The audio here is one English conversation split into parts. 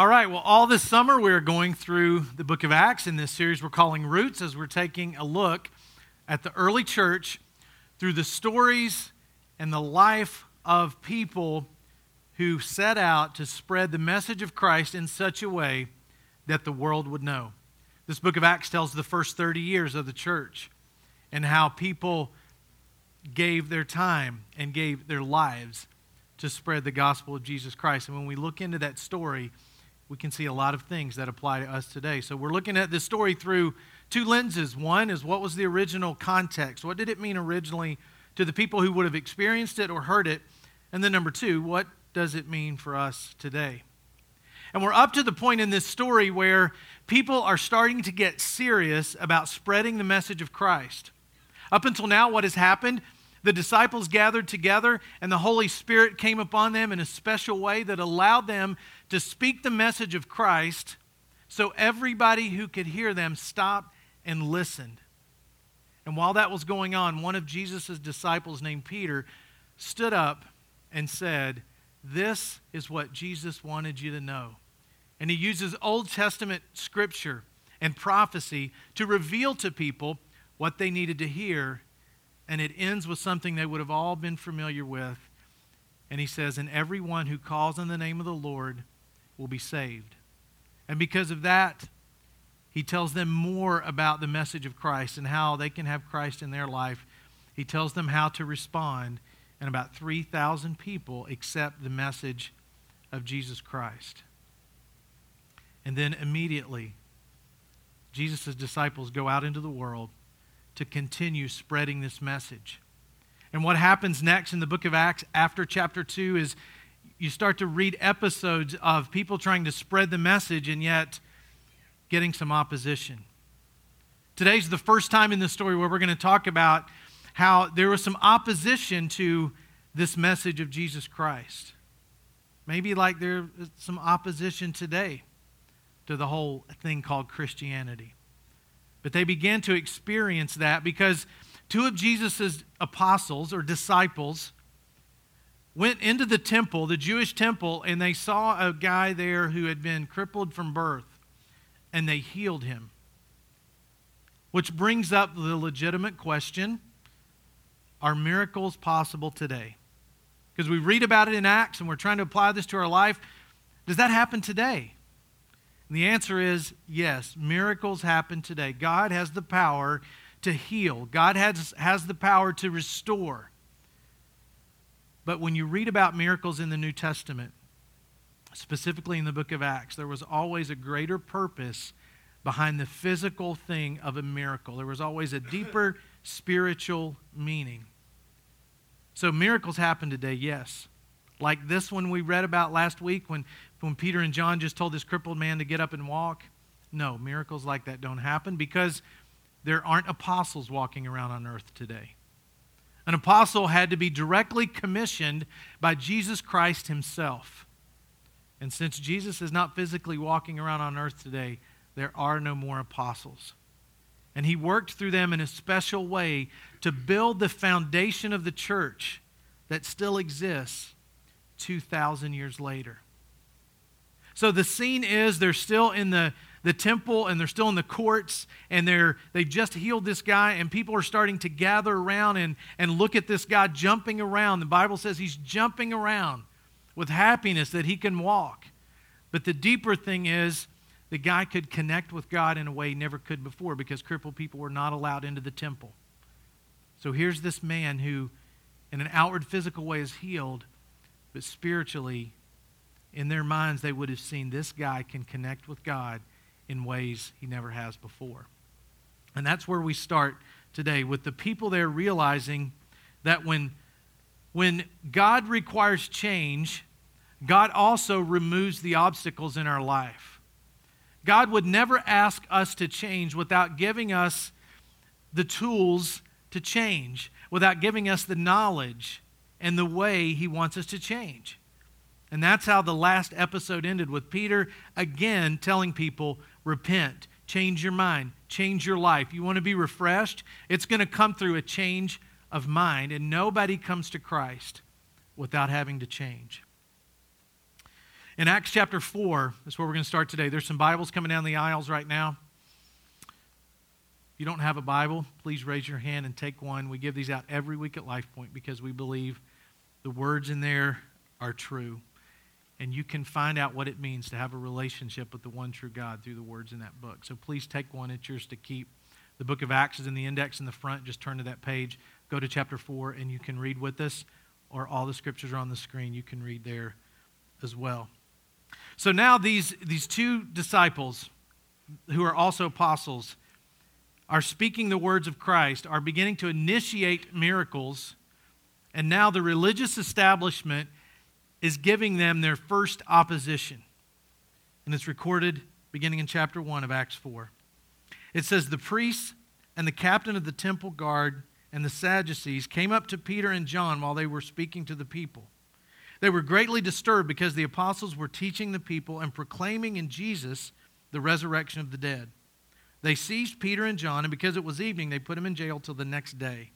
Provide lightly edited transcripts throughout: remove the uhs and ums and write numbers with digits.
All right, well, all this summer we're going through the book of Acts in this series we're calling Roots, as we're taking a look at the early church through the stories and the life of people who set out to spread the message of Christ in such a way that the world would know. This book of Acts tells the first 30 years of the church and how people gave their time and gave their lives to spread the gospel of Jesus Christ. And when we look into that story, we can see a lot of things that apply to us today. So we're looking at this story through two lenses. One is, what was the original context? What did it mean originally to the people who would have experienced it or heard it? And then number two, what does it mean for us today? And we're up to the point in this story where people are starting to get serious about spreading the message of Christ. Up until now, what has happened? The disciples gathered together, and the Holy Spirit came upon them in a special way that allowed them to speak the message of Christ, so everybody who could hear them stopped and listened. And while that was going on, one of Jesus' disciples named Peter stood up and said, "This is what Jesus wanted you to know." And he uses Old Testament scripture and prophecy to reveal to people what they needed to hear. And it ends with something they would have all been familiar with. And he says, "And everyone who calls on the name of the Lord will be saved." And because of that, he tells them more about the message of Christ and how they can have Christ in their life. He tells them how to respond. And about 3,000 people accept the message of Jesus Christ. And then immediately, Jesus' disciples go out into the world to continue spreading this message. And what happens next in the book of Acts after chapter 2 is you start to read episodes of people trying to spread the message and yet getting some opposition. Today's the first time in this story where we're going to talk about how there was some opposition to this message of Jesus Christ. Maybe like there's some opposition today to the whole thing called Christianity. But they began to experience that because two of Jesus' apostles or disciples went into the temple, the Jewish temple, and they saw a guy there who had been crippled from birth, and they healed him. Which brings up the legitimate question, are miracles possible today? Because we read about it in Acts, and we're trying to apply this to our life. Does that happen today? And the answer is yes, miracles happen today. God has the power to heal. God has the power to restore. But when you read about miracles in the New Testament, specifically in the book of Acts, there was always a greater purpose behind the physical thing of a miracle. There was always a deeper spiritual meaning. So miracles happen today, yes. Like this one we read about last week when Peter and John just told this crippled man to get up and walk. No, miracles like that don't happen because there aren't apostles walking around on earth today. An apostle had to be directly commissioned by Jesus Christ himself. And since Jesus is not physically walking around on earth today, there are no more apostles. And he worked through them in a special way to build the foundation of the church that still exists 2,000 years later. So the scene is they're still in the temple and they're still in the courts and they've just healed this guy and people are starting to gather around and look at this guy jumping around. The Bible says he's jumping around with happiness that he can walk. But the deeper thing is the guy could connect with God in a way he never could before because crippled people were not allowed into the temple. So here's this man who in an outward physical way is healed, but spiritually, in their minds, they would have seen this guy can connect with God in ways he never has before. And that's where we start today, with the people there realizing that when God requires change, God also removes the obstacles in our life. God would never ask us to change without giving us the tools to change, without giving us the knowledge and the way he wants us to change. And that's how the last episode ended, with Peter again telling people, repent, change your mind, change your life. You want to be refreshed? It's going to come through a change of mind, and nobody comes to Christ without having to change. In Acts chapter 4, that's where we're going to start today. There's some Bibles coming down the aisles right now. If you don't have a Bible, please raise your hand and take one. We give these out every week at LifePoint because we believe the words in there are true. And you can find out what it means to have a relationship with the one true God through the words in that book. So please take one. It's yours to keep. The book of Acts is in the index in the front. Just turn to that page. Go to chapter 4 and you can read with us. Or all the scriptures are on the screen. You can read there as well. So now these two disciples who are also apostles are speaking the words of Christ, are beginning to initiate miracles, and now the religious establishment is giving them their first opposition. And it's recorded beginning in chapter 1 of Acts 4. It says, the priests and the captain of the temple guard and the Sadducees came up to Peter and John while they were speaking to the people. They were greatly disturbed because the apostles were teaching the people and proclaiming in Jesus the resurrection of the dead. They seized Peter and John, and because it was evening, they put him in jail till the next day.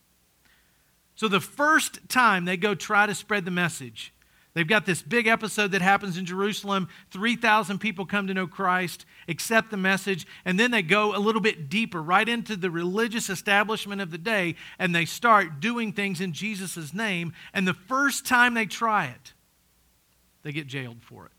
So the first time they go try to spread the message, they've got this big episode that happens in Jerusalem. 3,000 people come to know Christ, accept the message, and then they go a little bit deeper, right into the religious establishment of the day, and they start doing things in Jesus' name, and the first time they try it, they get jailed for it.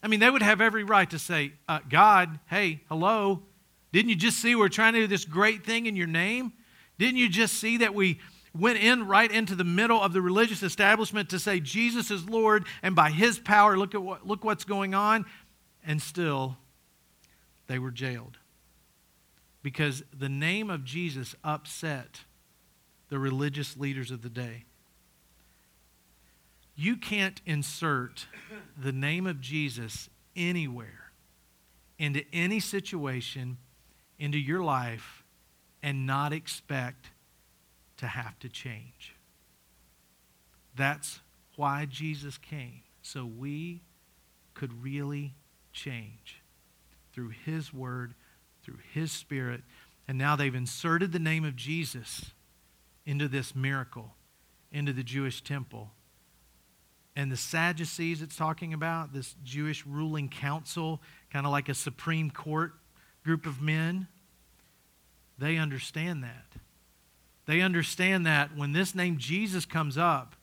I mean, they would have every right to say, God, hey, hello, didn't you just see we're trying to do this great thing in your name? Didn't you just see that we went in right into the middle of the religious establishment to say Jesus is Lord, and by his power, look what's going on? And still, they were jailed because the name of Jesus upset the religious leaders of the day. You can't insert the name of Jesus anywhere, into any situation, into your life, and not expect to have to change. That's why Jesus came, so we could really change through his word, through his spirit. And now they've inserted the name of Jesus into this miracle, into the Jewish temple. And the Sadducees it's talking about, this Jewish ruling council, kind of like a Supreme Court group of men, they understand that. They understand that when this name Jesus comes up,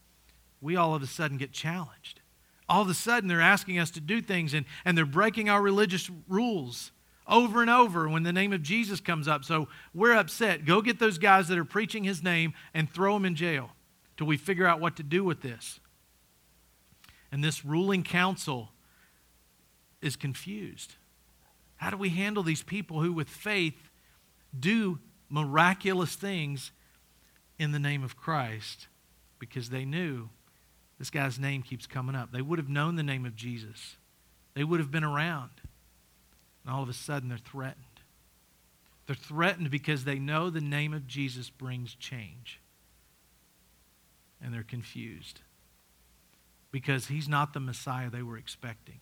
we all of a sudden get challenged. All of a sudden they're asking us to do things, and they're breaking our religious rules over and over when the name of Jesus comes up. So we're upset. Go get those guys that are preaching his name and throw them in jail till we figure out what to do with this. And this ruling council is confused. How do we handle these people who with faith do miraculous things in the name of Christ? Because they knew this guy's name keeps coming up. They would have known the name of Jesus. They would have been around. And all of a sudden they're threatened. They're threatened because they know the name of Jesus brings change. And they're confused, because he's not the Messiah they were expecting.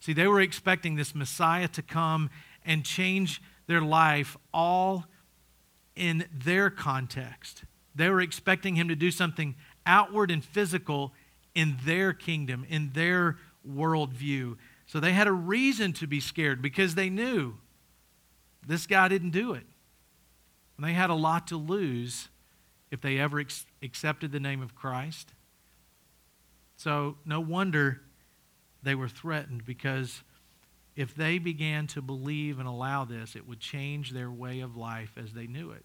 See, they were expecting this Messiah to come and change their life all in their context. They were expecting him to do something outward and physical in their kingdom, in their worldview. So they had a reason to be scared because they knew this guy didn't do it. And they had a lot to lose if they ever accepted the name of Christ. So no wonder they were threatened, because if they began to believe and allow this, it would change their way of life as they knew it.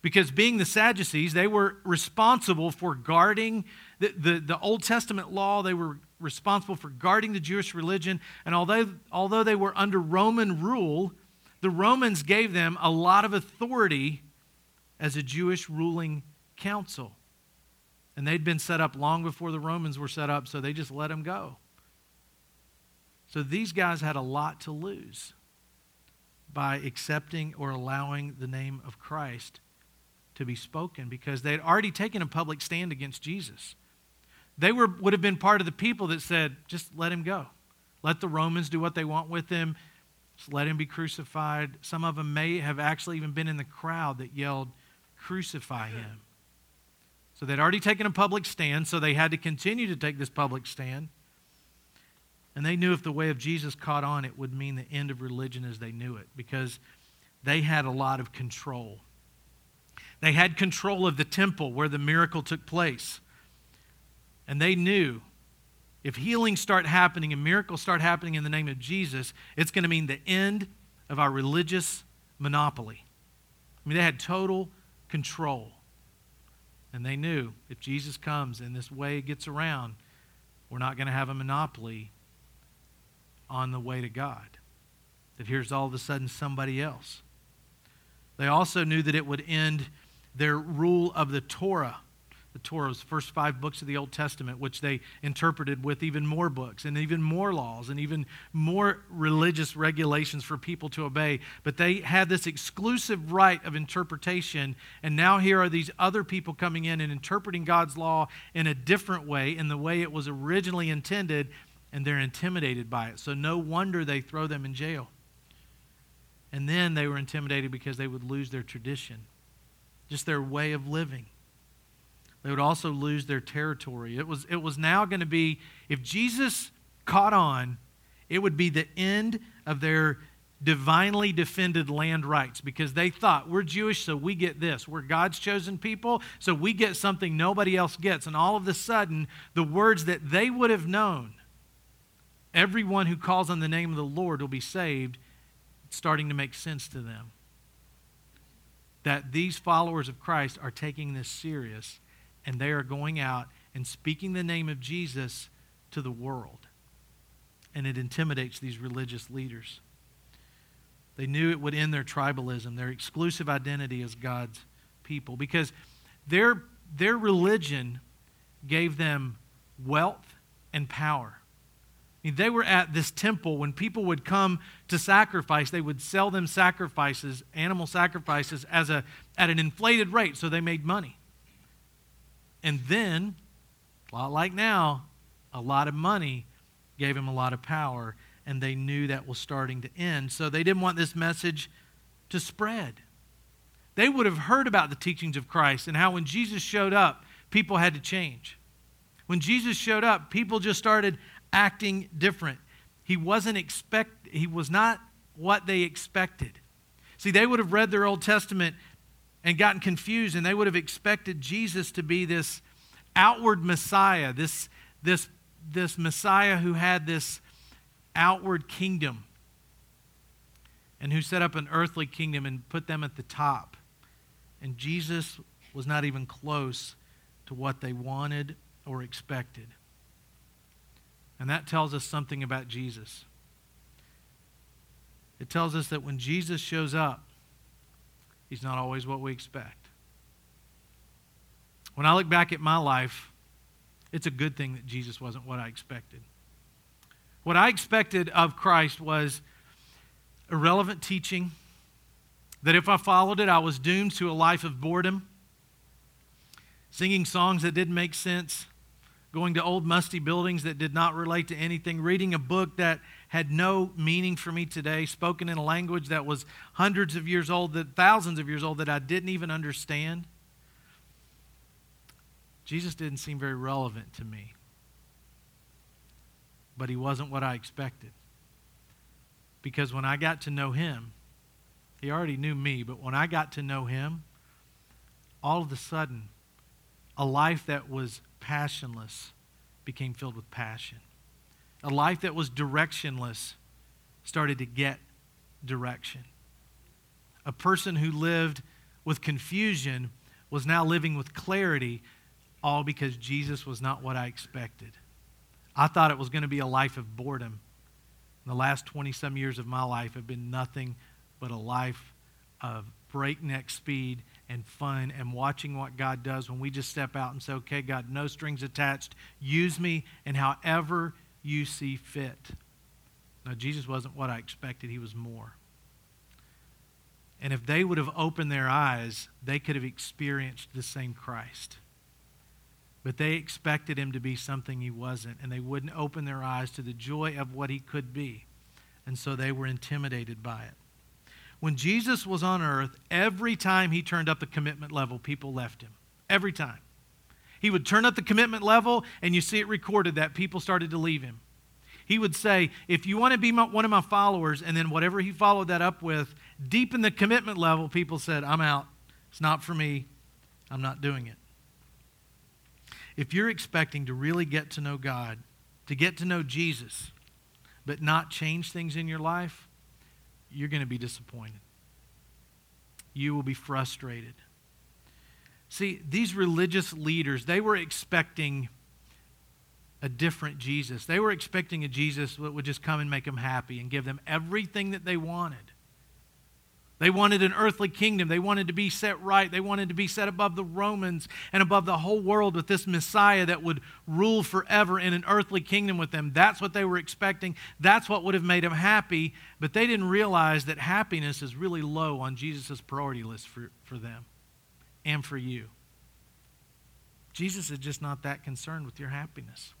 Because being the Sadducees, they were responsible for guarding the Old Testament law. They were responsible for guarding the Jewish religion. And although they were under Roman rule, the Romans gave them a lot of authority as a Jewish ruling council. And they'd been set up long before the Romans were set up, so they just let them go. So these guys had a lot to lose by accepting or allowing the name of Christ to be spoken, because they'd already taken a public stand against Jesus. They would have been part of the people that said, just let him go. Let the Romans do what they want with him. Just let him be crucified. Some of them may have actually even been in the crowd that yelled, crucify him. So they'd already taken a public stand, so they had to continue to take this public stand. And they knew if the way of Jesus caught on, it would mean the end of religion as they knew it, because they had a lot of control. They had control of the temple where the miracle took place. And they knew if healings start happening and miracles start happening in the name of Jesus, it's going to mean the end of our religious monopoly. I mean, they had total control. And they knew if Jesus comes and this way gets around, we're not going to have a monopoly on the way to God. That here's all of a sudden somebody else. They also knew that it would end their rule of the Torah. The Torah was the first 5 books of the Old Testament, which they interpreted with even more books and even more laws and even more religious regulations for people to obey. But they had this exclusive right of interpretation, and now here are these other people coming in and interpreting God's law in a different way, in the way it was originally intended, and they're intimidated by it. So no wonder they throw them in jail. And then they were intimidated because they would lose their tradition, just their way of living. They would also lose their territory. It was now going to be, if Jesus caught on, it would be the end of their divinely defended land rights, because they thought, we're Jewish, so we get this. We're God's chosen people, so we get something nobody else gets. And all of a sudden, the words that they would have known, everyone who calls on the name of the Lord will be saved, starting to make sense to them. That these followers of Christ are taking this serious, and they are going out and speaking the name of Jesus to the world. And it intimidates these religious leaders. They knew it would end their tribalism, their exclusive identity as God's people, because their religion gave them wealth and power. I mean, they were at this temple. When people would come to sacrifice, they would sell them sacrifices, animal sacrifices, at an inflated rate, so they made money. And then, a lot like now, a lot of money gave them a lot of power, and they knew that was starting to end, so they didn't want this message to spread. They would have heard about the teachings of Christ and how when Jesus showed up, people had to change. When Jesus showed up, people just started acting different. He was not what they expected. See, they would have read their Old Testament and gotten confused, and they would have expected Jesus to be this outward Messiah, this Messiah who had this outward kingdom and who set up an earthly kingdom and put them at the top. And Jesus was not even close to what they wanted or expected. And that tells us something about Jesus. It tells us that when Jesus shows up, he's not always what we expect. When I look back at my life, it's a good thing that Jesus wasn't what I expected. What I expected of Christ was irrelevant teaching, that if I followed it, I was doomed to a life of boredom, singing songs that didn't make sense, going to old musty buildings that did not relate to anything, reading a book that had no meaning for me today, spoken in a language that was hundreds of years old, that thousands of years old, that I didn't even understand. Jesus didn't seem very relevant to me, but he wasn't what I expected. Because when I got to know him, he already knew me, but when I got to know him, all of a sudden, a life that was passionless became filled with passion. A life that was directionless started to get direction. A person who lived with confusion was now living with clarity, all because Jesus was not what I expected. I thought it was going to be a life of boredom. The last 20-some years of my life have been nothing but a life of breakneck speed and fun, and watching what God does when we just step out and say, okay, God, no strings attached. Use me in however you see fit. Now, Jesus wasn't what I expected. He was more. And if they would have opened their eyes, they could have experienced the same Christ. But they expected him to be something he wasn't, and they wouldn't open their eyes to the joy of what he could be. And so they were intimidated by it. When Jesus was on earth, every time he turned up the commitment level, people left him. Every time. He would turn up the commitment level, and you see it recorded that people started to leave him. He would say, if you want to be one of my followers, and then whatever he followed that up with, deep in the commitment level, people said, I'm out. It's not for me. I'm not doing it. If you're expecting to really get to know God, to get to know Jesus, but not change things in your life, you're going to be disappointed. You will be frustrated. See, these religious leaders, they were expecting a different Jesus. They were expecting a Jesus that would just come and make them happy and give them everything that they wanted. They wanted an earthly kingdom. They wanted to be set right. They wanted to be set above the Romans and above the whole world with this Messiah that would rule forever in an earthly kingdom with them. That's what they were expecting. That's what would have made them happy. But they didn't realize that happiness is really low on Jesus' priority list for them and for you. Jesus is just not that concerned with your happiness.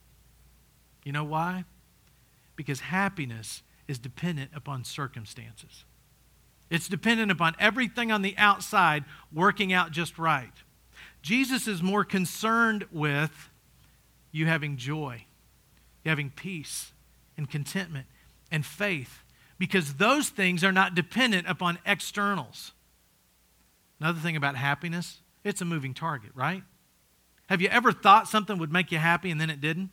You know why? Because happiness is dependent upon circumstances. It's dependent upon everything on the outside working out just right. Jesus is more concerned with you having joy, you having peace and contentment and faith, because those things are not dependent upon externals. Another thing about happiness, it's a moving target, right? Have you ever thought something would make you happy and then it didn't?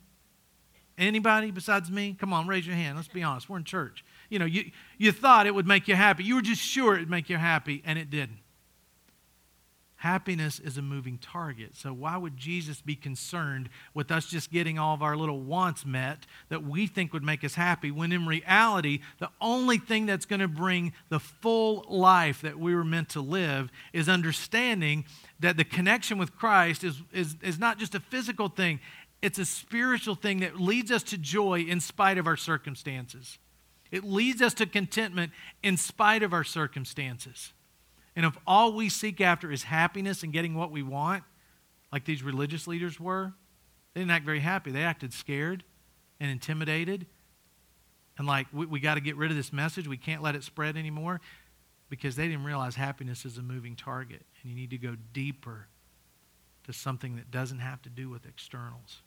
Anybody besides me? Come on, raise your hand. Let's be honest. We're in church. You know, you thought it would make you happy. You were just sure it would make you happy, and it didn't. Happiness is a moving target. So why would Jesus be concerned with us just getting all of our little wants met that we think would make us happy, when in reality, the only thing that's going to bring the full life that we were meant to live is understanding that the connection with Christ is not just a physical thing. It's a spiritual thing that leads us to joy in spite of our circumstances. It leads us to contentment in spite of our circumstances. And if all we seek after is happiness and getting what we want, like these religious leaders were, they didn't act very happy. They acted scared and intimidated. And like, we got to get rid of this message. We can't let it spread anymore, because they didn't realize happiness is a moving target. And you need to go deeper to something that doesn't have to do with externals.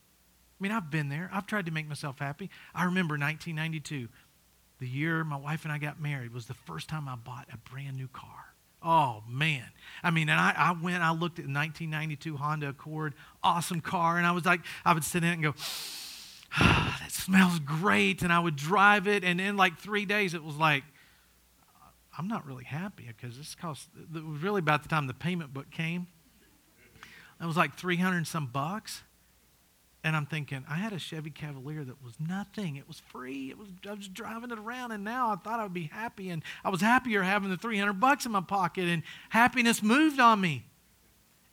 I mean, I've been there. I've tried to make myself happy. I remember 1992. The year my wife and I got married was the first time I bought a brand new car. Oh, man. I mean, and I looked at a 1992 Honda Accord, awesome car, and I was like, I would sit in it and go, ah, that smells great, and I would drive it, and in like 3 days it was like, I'm not really happy, because this cost, it was really about the time the payment book came. It was like 300 and some bucks. And I'm thinking, I had a Chevy Cavalier that was nothing. It was free. I was driving it around, and now I thought I would be happy. And I was happier having the 300 bucks in my pocket, and happiness moved on me.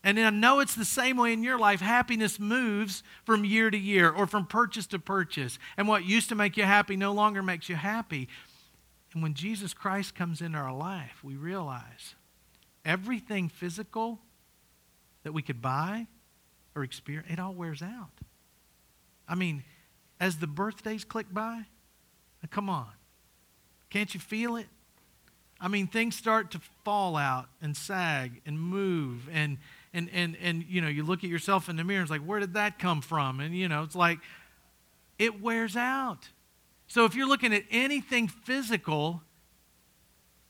And I know it's the same way in your life. Happiness moves from year to year or from purchase to purchase. And what used to make you happy no longer makes you happy. And when Jesus Christ comes into our life, we realize everything physical that we could buy or experience, it all wears out. I mean, as the birthdays click by, come on, can't you feel it? I mean, things start to fall out and sag and move, and you know, you look at yourself in the mirror and it's like, where did that come from? And you know, it's like, it wears out. So if you're looking at anything physical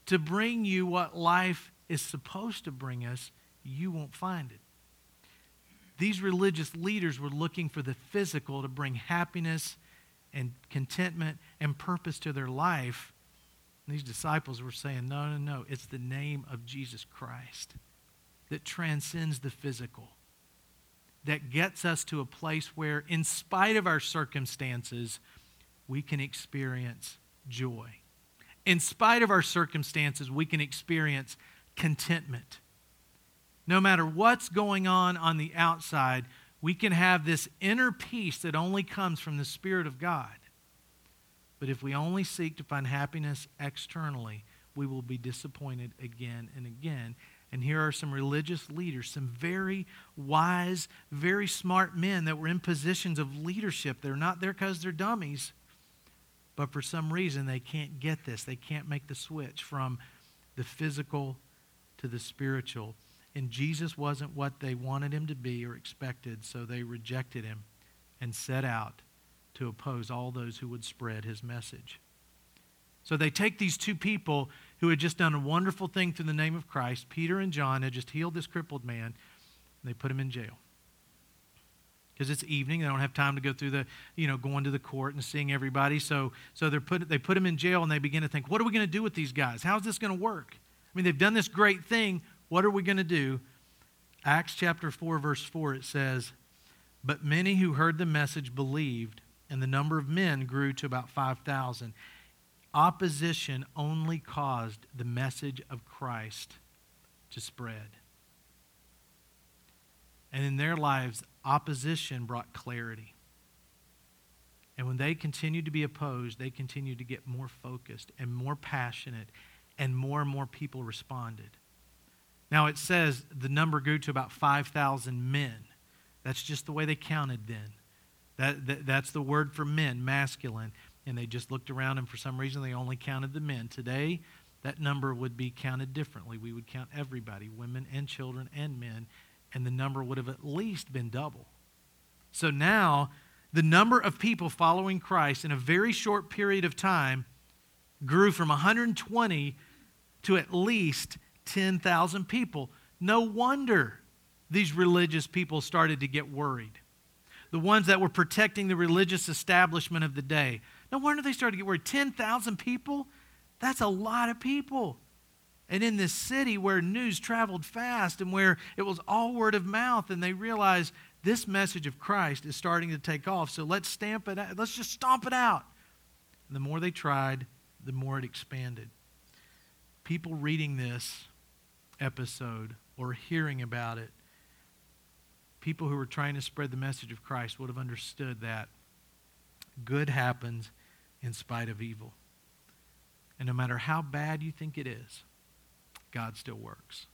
to bring you what life is supposed to bring us, you won't find it. These religious leaders were looking for the physical to bring happiness and contentment and purpose to their life. And these disciples were saying, no, no, no, it's the name of Jesus Christ that transcends the physical, that gets us to a place where, in spite of our circumstances, we can experience joy. In spite of our circumstances, we can experience contentment. No matter what's going on the outside, we can have this inner peace that only comes from the Spirit of God. But if we only seek to find happiness externally, we will be disappointed again and again. And here are some religious leaders, some very wise, very smart men that were in positions of leadership. They're not there because they're dummies, but for some reason they can't get this. They can't make the switch from the physical to the spiritual. And Jesus wasn't what they wanted him to be or expected, so they rejected him and set out to oppose all those who would spread his message. So they take these two people who had just done a wonderful thing through the name of Christ. Peter and John had just healed this crippled man, and they put him in jail. Because it's evening, they don't have time to go through the, going to the court and seeing everybody. So they put him in jail, and they begin to think, what are we going to do with these guys? How's this going to work? I mean, they've done this great thing. What are we going to do? Acts chapter 4, verse 4, it says, but many who heard the message believed, and the number of men grew to about 5,000. Opposition only caused the message of Christ to spread. And in their lives, opposition brought clarity. And when they continued to be opposed, they continued to get more focused and more passionate, and more people responded. Now it says the number grew to about 5,000 men. That's just the way they counted then. That's the word for men, masculine. And they just looked around, and for some reason they only counted the men. Today, that number would be counted differently. We would count everybody, women and children and men, and the number would have at least been double. So now, the number of people following Christ in a very short period of time grew from 120 to at least 10,000 people. No wonder these religious people started to get worried. The ones that were protecting the religious establishment of the day. No wonder they started to get worried. 10,000 people? That's a lot of people. And in this city where news traveled fast and where it was all word of mouth, and they realized this message of Christ is starting to take off, so let's stamp it out. Let's just stomp it out. And the more they tried, the more it expanded. People reading this episode or hearing about it, people who were trying to spread the message of Christ would have understood that good happens in spite of evil. And no matter how bad you think it is, God still works.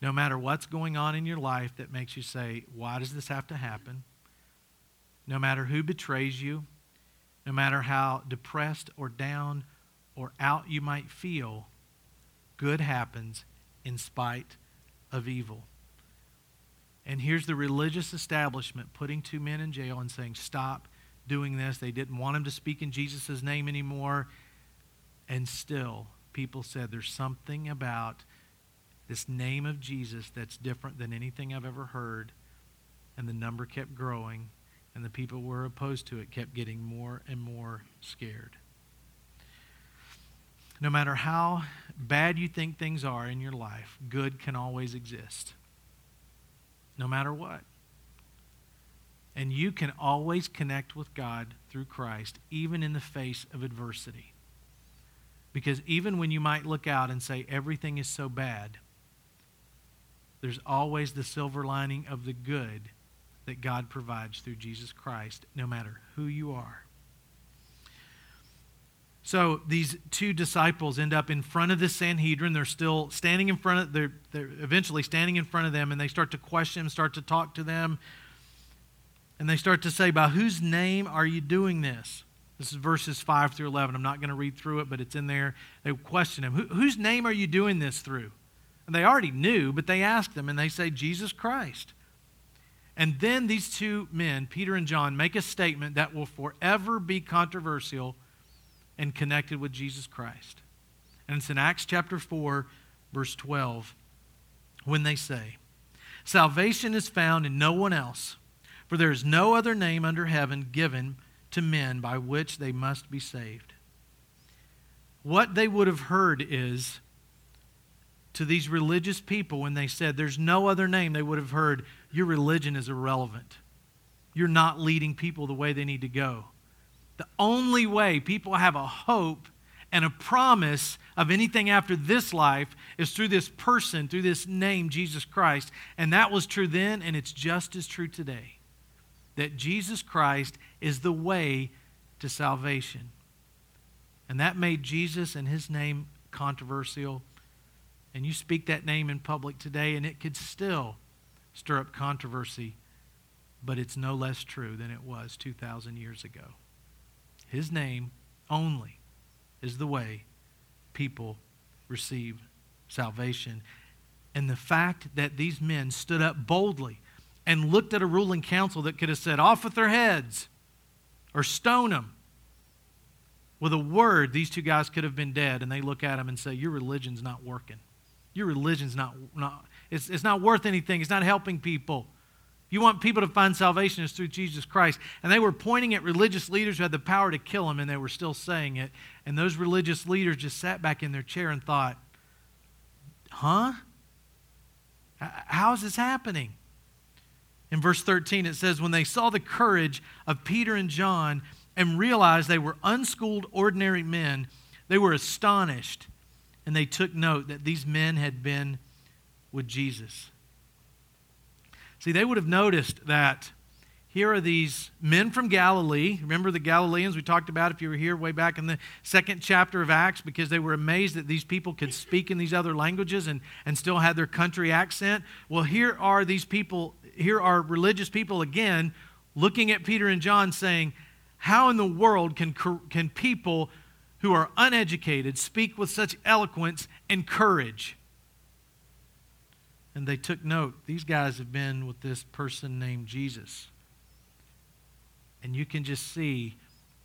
No matter what's going on in your life that makes you say, why does this have to happen? No matter who betrays you, no matter how depressed or down or out you might feel, good happens in spite of evil. And here's the religious establishment putting two men in jail and saying, stop doing this. They didn't want him to speak in Jesus' name anymore. And still, people said, there's something about this name of Jesus that's different than anything I've ever heard. And the number kept growing. And the people who were opposed to it kept getting more and more scared. No matter how bad you think things are in your life, good can always exist. No matter what. And you can always connect with God through Christ, even in the face of adversity. Because even when you might look out and say everything is so bad, there's always the silver lining of the good that God provides through Jesus Christ, no matter who you are. So these two disciples end up in front of this Sanhedrin. They're still standing in front of, they're eventually standing in front of them, and they start to question, start to talk to them, and they start to say, by whose name are you doing this? This is verses 5 through 11. I'm not going to read through it, but it's in there. They question him, whose name are you doing this through? And they already knew, but they asked them, and they say, Jesus Christ. And then these two men, Peter and John, make a statement that will forever be controversial and connected with Jesus Christ. And it's in Acts chapter 4, verse 12, when they say, salvation is found in no one else, for there is no other name under heaven given to men by which they must be saved. What they would have heard is, to these religious people, when they said there's no other name, they would have heard, your religion is irrelevant. You're not leading people the way they need to go. The only way people have a hope and a promise of anything after this life is through this person, through this name, Jesus Christ. And that was true then, and it's just as true today, that Jesus Christ is the way to salvation. And that made Jesus and his name controversial. And you speak that name in public today, and it could still stir up controversy, but it's no less true than it was 2,000 years ago. His name only is the way people receive salvation. And the fact that these men stood up boldly and looked at a ruling council that could have said, off with their heads, or stone him. With a word, these two guys could have been dead, and they look at him and say, your religion's not working. Your religion's it's not worth anything. It's not helping people. You want people to find salvation is through Jesus Christ. And they were pointing at religious leaders who had the power to kill him, and they were still saying it. And those religious leaders just sat back in their chair and thought, huh? How is this happening? In verse 13, it says, when they saw the courage of Peter and John and realized they were unschooled, ordinary men, they were astonished, and they took note that these men had been with Jesus. See, they would have noticed that here are these men from Galilee. Remember the Galileans we talked about if you were here way back in the 2nd chapter of Acts, because they were amazed that these people could speak in these other languages and still had their country accent. Well, here are these people, here are religious people again looking at Peter and John saying, how in the world can people who are uneducated speak with such eloquence and courage? And they took note, these guys have been with this person named Jesus. And you can just see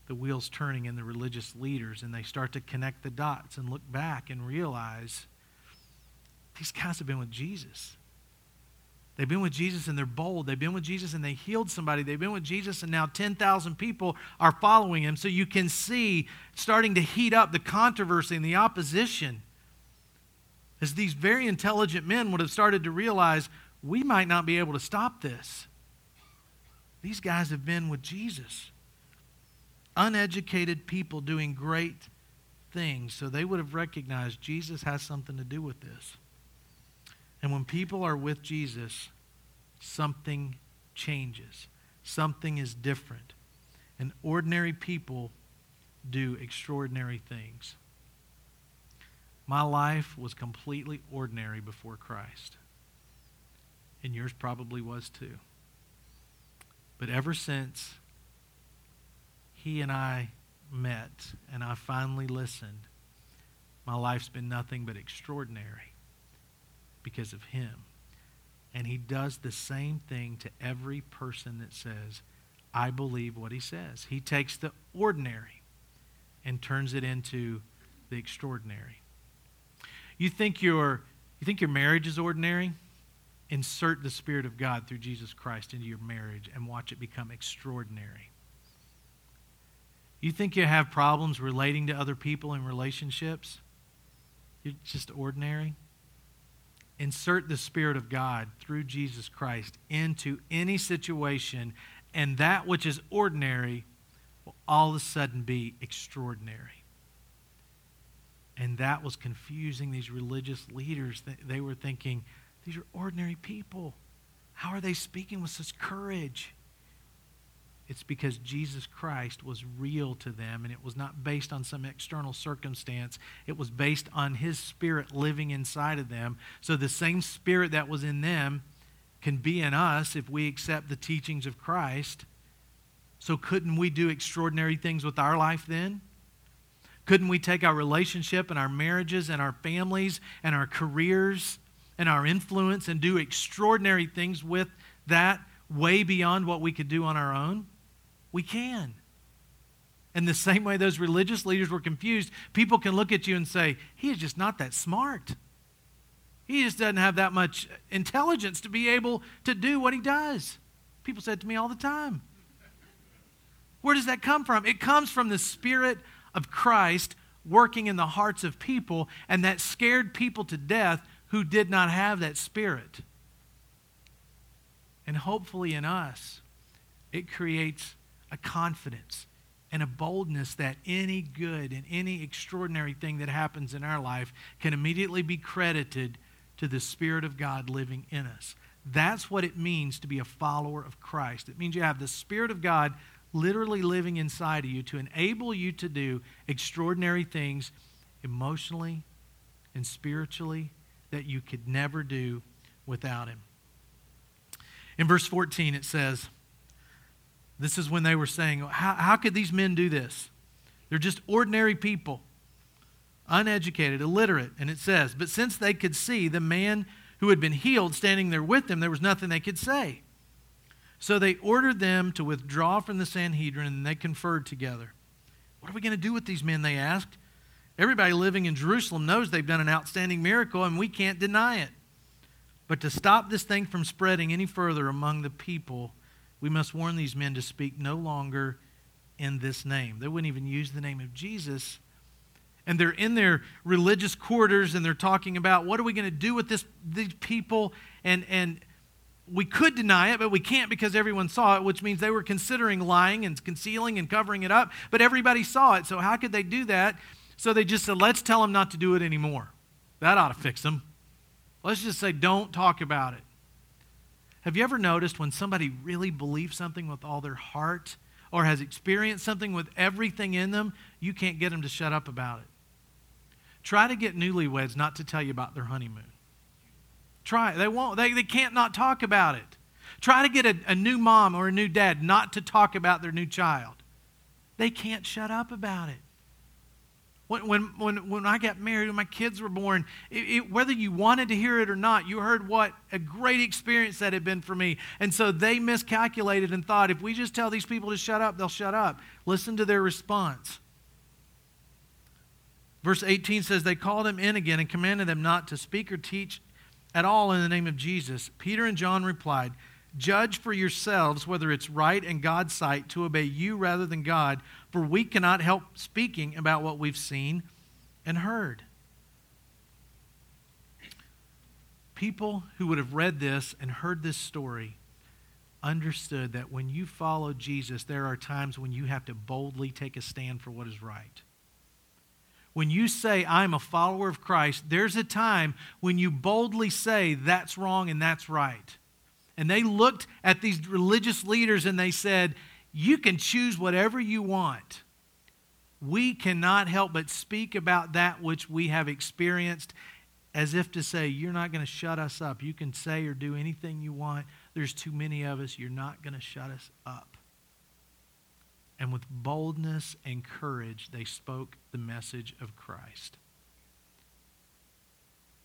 the wheels turning in the religious leaders, and they start to connect the dots and look back and realize these guys have been with Jesus. They've been with Jesus and they're bold. They've been with Jesus and they healed somebody. They've been with Jesus and now 10,000 people are following him. So you can see starting to heat up the controversy and the opposition, as these very intelligent men would have started to realize, we might not be able to stop this. These guys have been with Jesus. Uneducated people doing great things. So they would have recognized Jesus has something to do with this. And when people are with Jesus, something changes. Something is different. And ordinary people do extraordinary things. My life was completely ordinary before Christ. And yours probably was too. But ever since he and I met and I finally listened, my life's been nothing but extraordinary because of him. And he does the same thing to every person that says, I believe what he says. He takes the ordinary and turns it into the extraordinary. You think your marriage is ordinary? Insert the Spirit of God through Jesus Christ into your marriage and watch it become extraordinary. You think you have problems relating to other people in relationships? You're just ordinary? Insert the Spirit of God through Jesus Christ into any situation, and that which is ordinary will all of a sudden be extraordinary. And that was confusing these religious leaders. They were thinking, these are ordinary people. How are they speaking with such courage? It's because Jesus Christ was real to them, and it was not based on some external circumstance. It was based on his Spirit living inside of them. So the same Spirit that was in them can be in us if we accept the teachings of Christ. So couldn't we do extraordinary things with our life then? Couldn't we take our relationship and our marriages and our families and our careers and our influence and do extraordinary things with that way beyond what we could do on our own? We can. And the same way those religious leaders were confused, people can look at you and say, he is just not that smart. He just doesn't have that much intelligence to be able to do what he does. People say it to me all the time. Where does that come from? It comes from the Spirit of Christ working in the hearts of people, and that scared people to death who did not have that Spirit. And hopefully in us, it creates a confidence and a boldness that any good and any extraordinary thing that happens in our life can immediately be credited to the Spirit of God living in us. That's what it means to be a follower of Christ. It means you have the Spirit of God literally living inside of you to enable you to do extraordinary things emotionally and spiritually that you could never do without him. In verse 14 it says, this is when they were saying, how could these men do this? They're just ordinary people, uneducated, illiterate. And it says, but since they could see the man who had been healed standing there with them, there was nothing they could say. So they ordered them to withdraw from the Sanhedrin, and they conferred together. What are we going to do with these men, they asked. Everybody living in Jerusalem knows they've done an outstanding miracle, and we can't deny it. But to stop this thing from spreading any further among the people, we must warn these men to speak no longer in this name. They wouldn't even use the name of Jesus. And they're in their religious quarters, and they're talking about, what are we going to do with these people? And we could deny it, but we can't because everyone saw it, which means they were considering lying and concealing and covering it up, but everybody saw it, so how could they do that? So they just said, let's tell them not to do it anymore. That ought to fix them. Let's just say, don't talk about it. Have you ever noticed when somebody really believes something with all their heart or has experienced something with everything in them, you can't get them to shut up about it? Try to get newlyweds not to tell you about their honeymoon. Try it. They won't. They can't not talk about it. Try to get a new mom or a new dad not to talk about their new child. They can't shut up about it. When I got married, when my kids were born, whether you wanted to hear it or not, you heard what a great experience that had been for me. And so they miscalculated and thought, if we just tell these people to shut up, they'll shut up. Listen to their response. Verse 18 says, they called him in again and commanded them not to speak or teach at all in the name of Jesus. Peter and John replied, judge for yourselves whether it's right in God's sight to obey you rather than God, for we cannot help speaking about what we've seen and heard. People who would have read this and heard this story understood that when you follow Jesus, there are times when you have to boldly take a stand for what is right. When you say, I'm a follower of Christ, there's a time when you boldly say, that's wrong and that's right. And they looked at these religious leaders and they said, you can choose whatever you want. We cannot help but speak about that which we have experienced, as if to say, you're not going to shut us up. You can say or do anything you want. There's too many of us. You're not going to shut us up. And with boldness and courage, they spoke the message of Christ.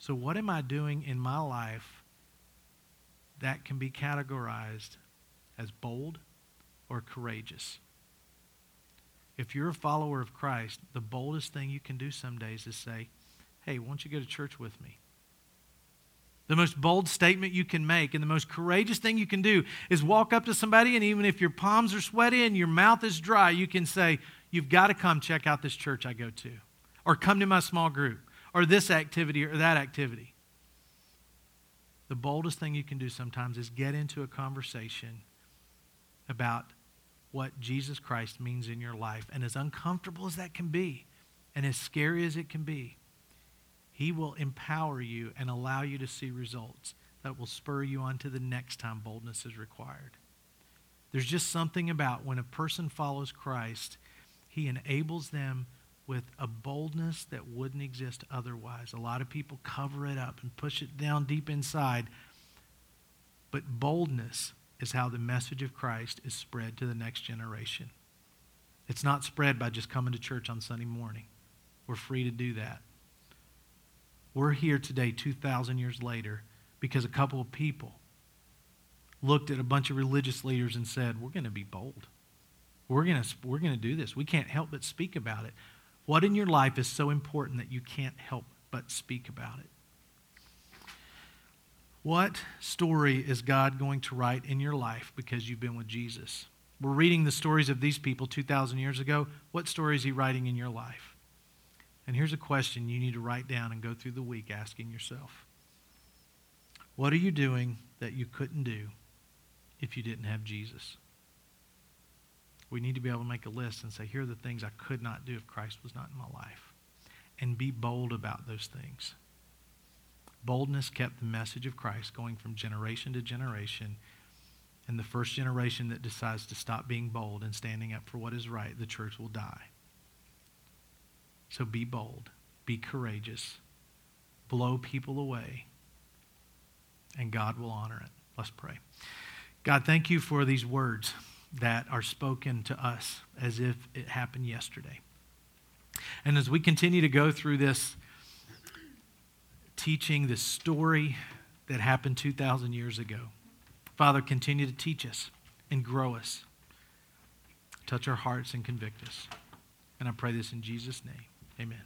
So what am I doing in my life that can be categorized as bold or courageous? If you're a follower of Christ, the boldest thing you can do some days is say, hey, won't you go to church with me? The most bold statement you can make and the most courageous thing you can do is walk up to somebody, and even if your palms are sweaty and your mouth is dry, you can say, you've got to come check out this church I go to, or come to my small group, or this activity or that activity. The boldest thing you can do sometimes is get into a conversation about what Jesus Christ means in your life. And as uncomfortable as that can be, and as scary as it can be, he will empower you and allow you to see results that will spur you on to the next time boldness is required. There's just something about when a person follows Christ, he enables them with a boldness that wouldn't exist otherwise. A lot of people cover it up and push it down deep inside. But boldness is how the message of Christ is spread to the next generation. It's not spread by just coming to church on Sunday morning. We're free to do that. We're here today 2,000 years later because a couple of people looked at a bunch of religious leaders and said, we're going to be bold. We're going to do this. We can't help but speak about it. What in your life is so important that you can't help but speak about it? What story is God going to write in your life because you've been with Jesus? We're reading the stories of these people 2,000 years ago. What story is he writing in your life? And here's a question you need to write down and go through the week asking yourself. What are you doing that you couldn't do if you didn't have Jesus? We need to be able to make a list and say, here are the things I could not do if Christ was not in my life. And be bold about those things. Boldness kept the message of Christ going from generation to generation. And the first generation that decides to stop being bold and standing up for what is right, the church will die. So be bold. Be courageous. Blow people away. And God will honor it. Let's pray. God, thank you for these words that are spoken to us as if it happened yesterday. And as we continue to go through this teaching, this story that happened 2,000 years ago, Father, continue to teach us. and grow us. Touch our hearts and convict us. And I pray this in Jesus' name. Amen.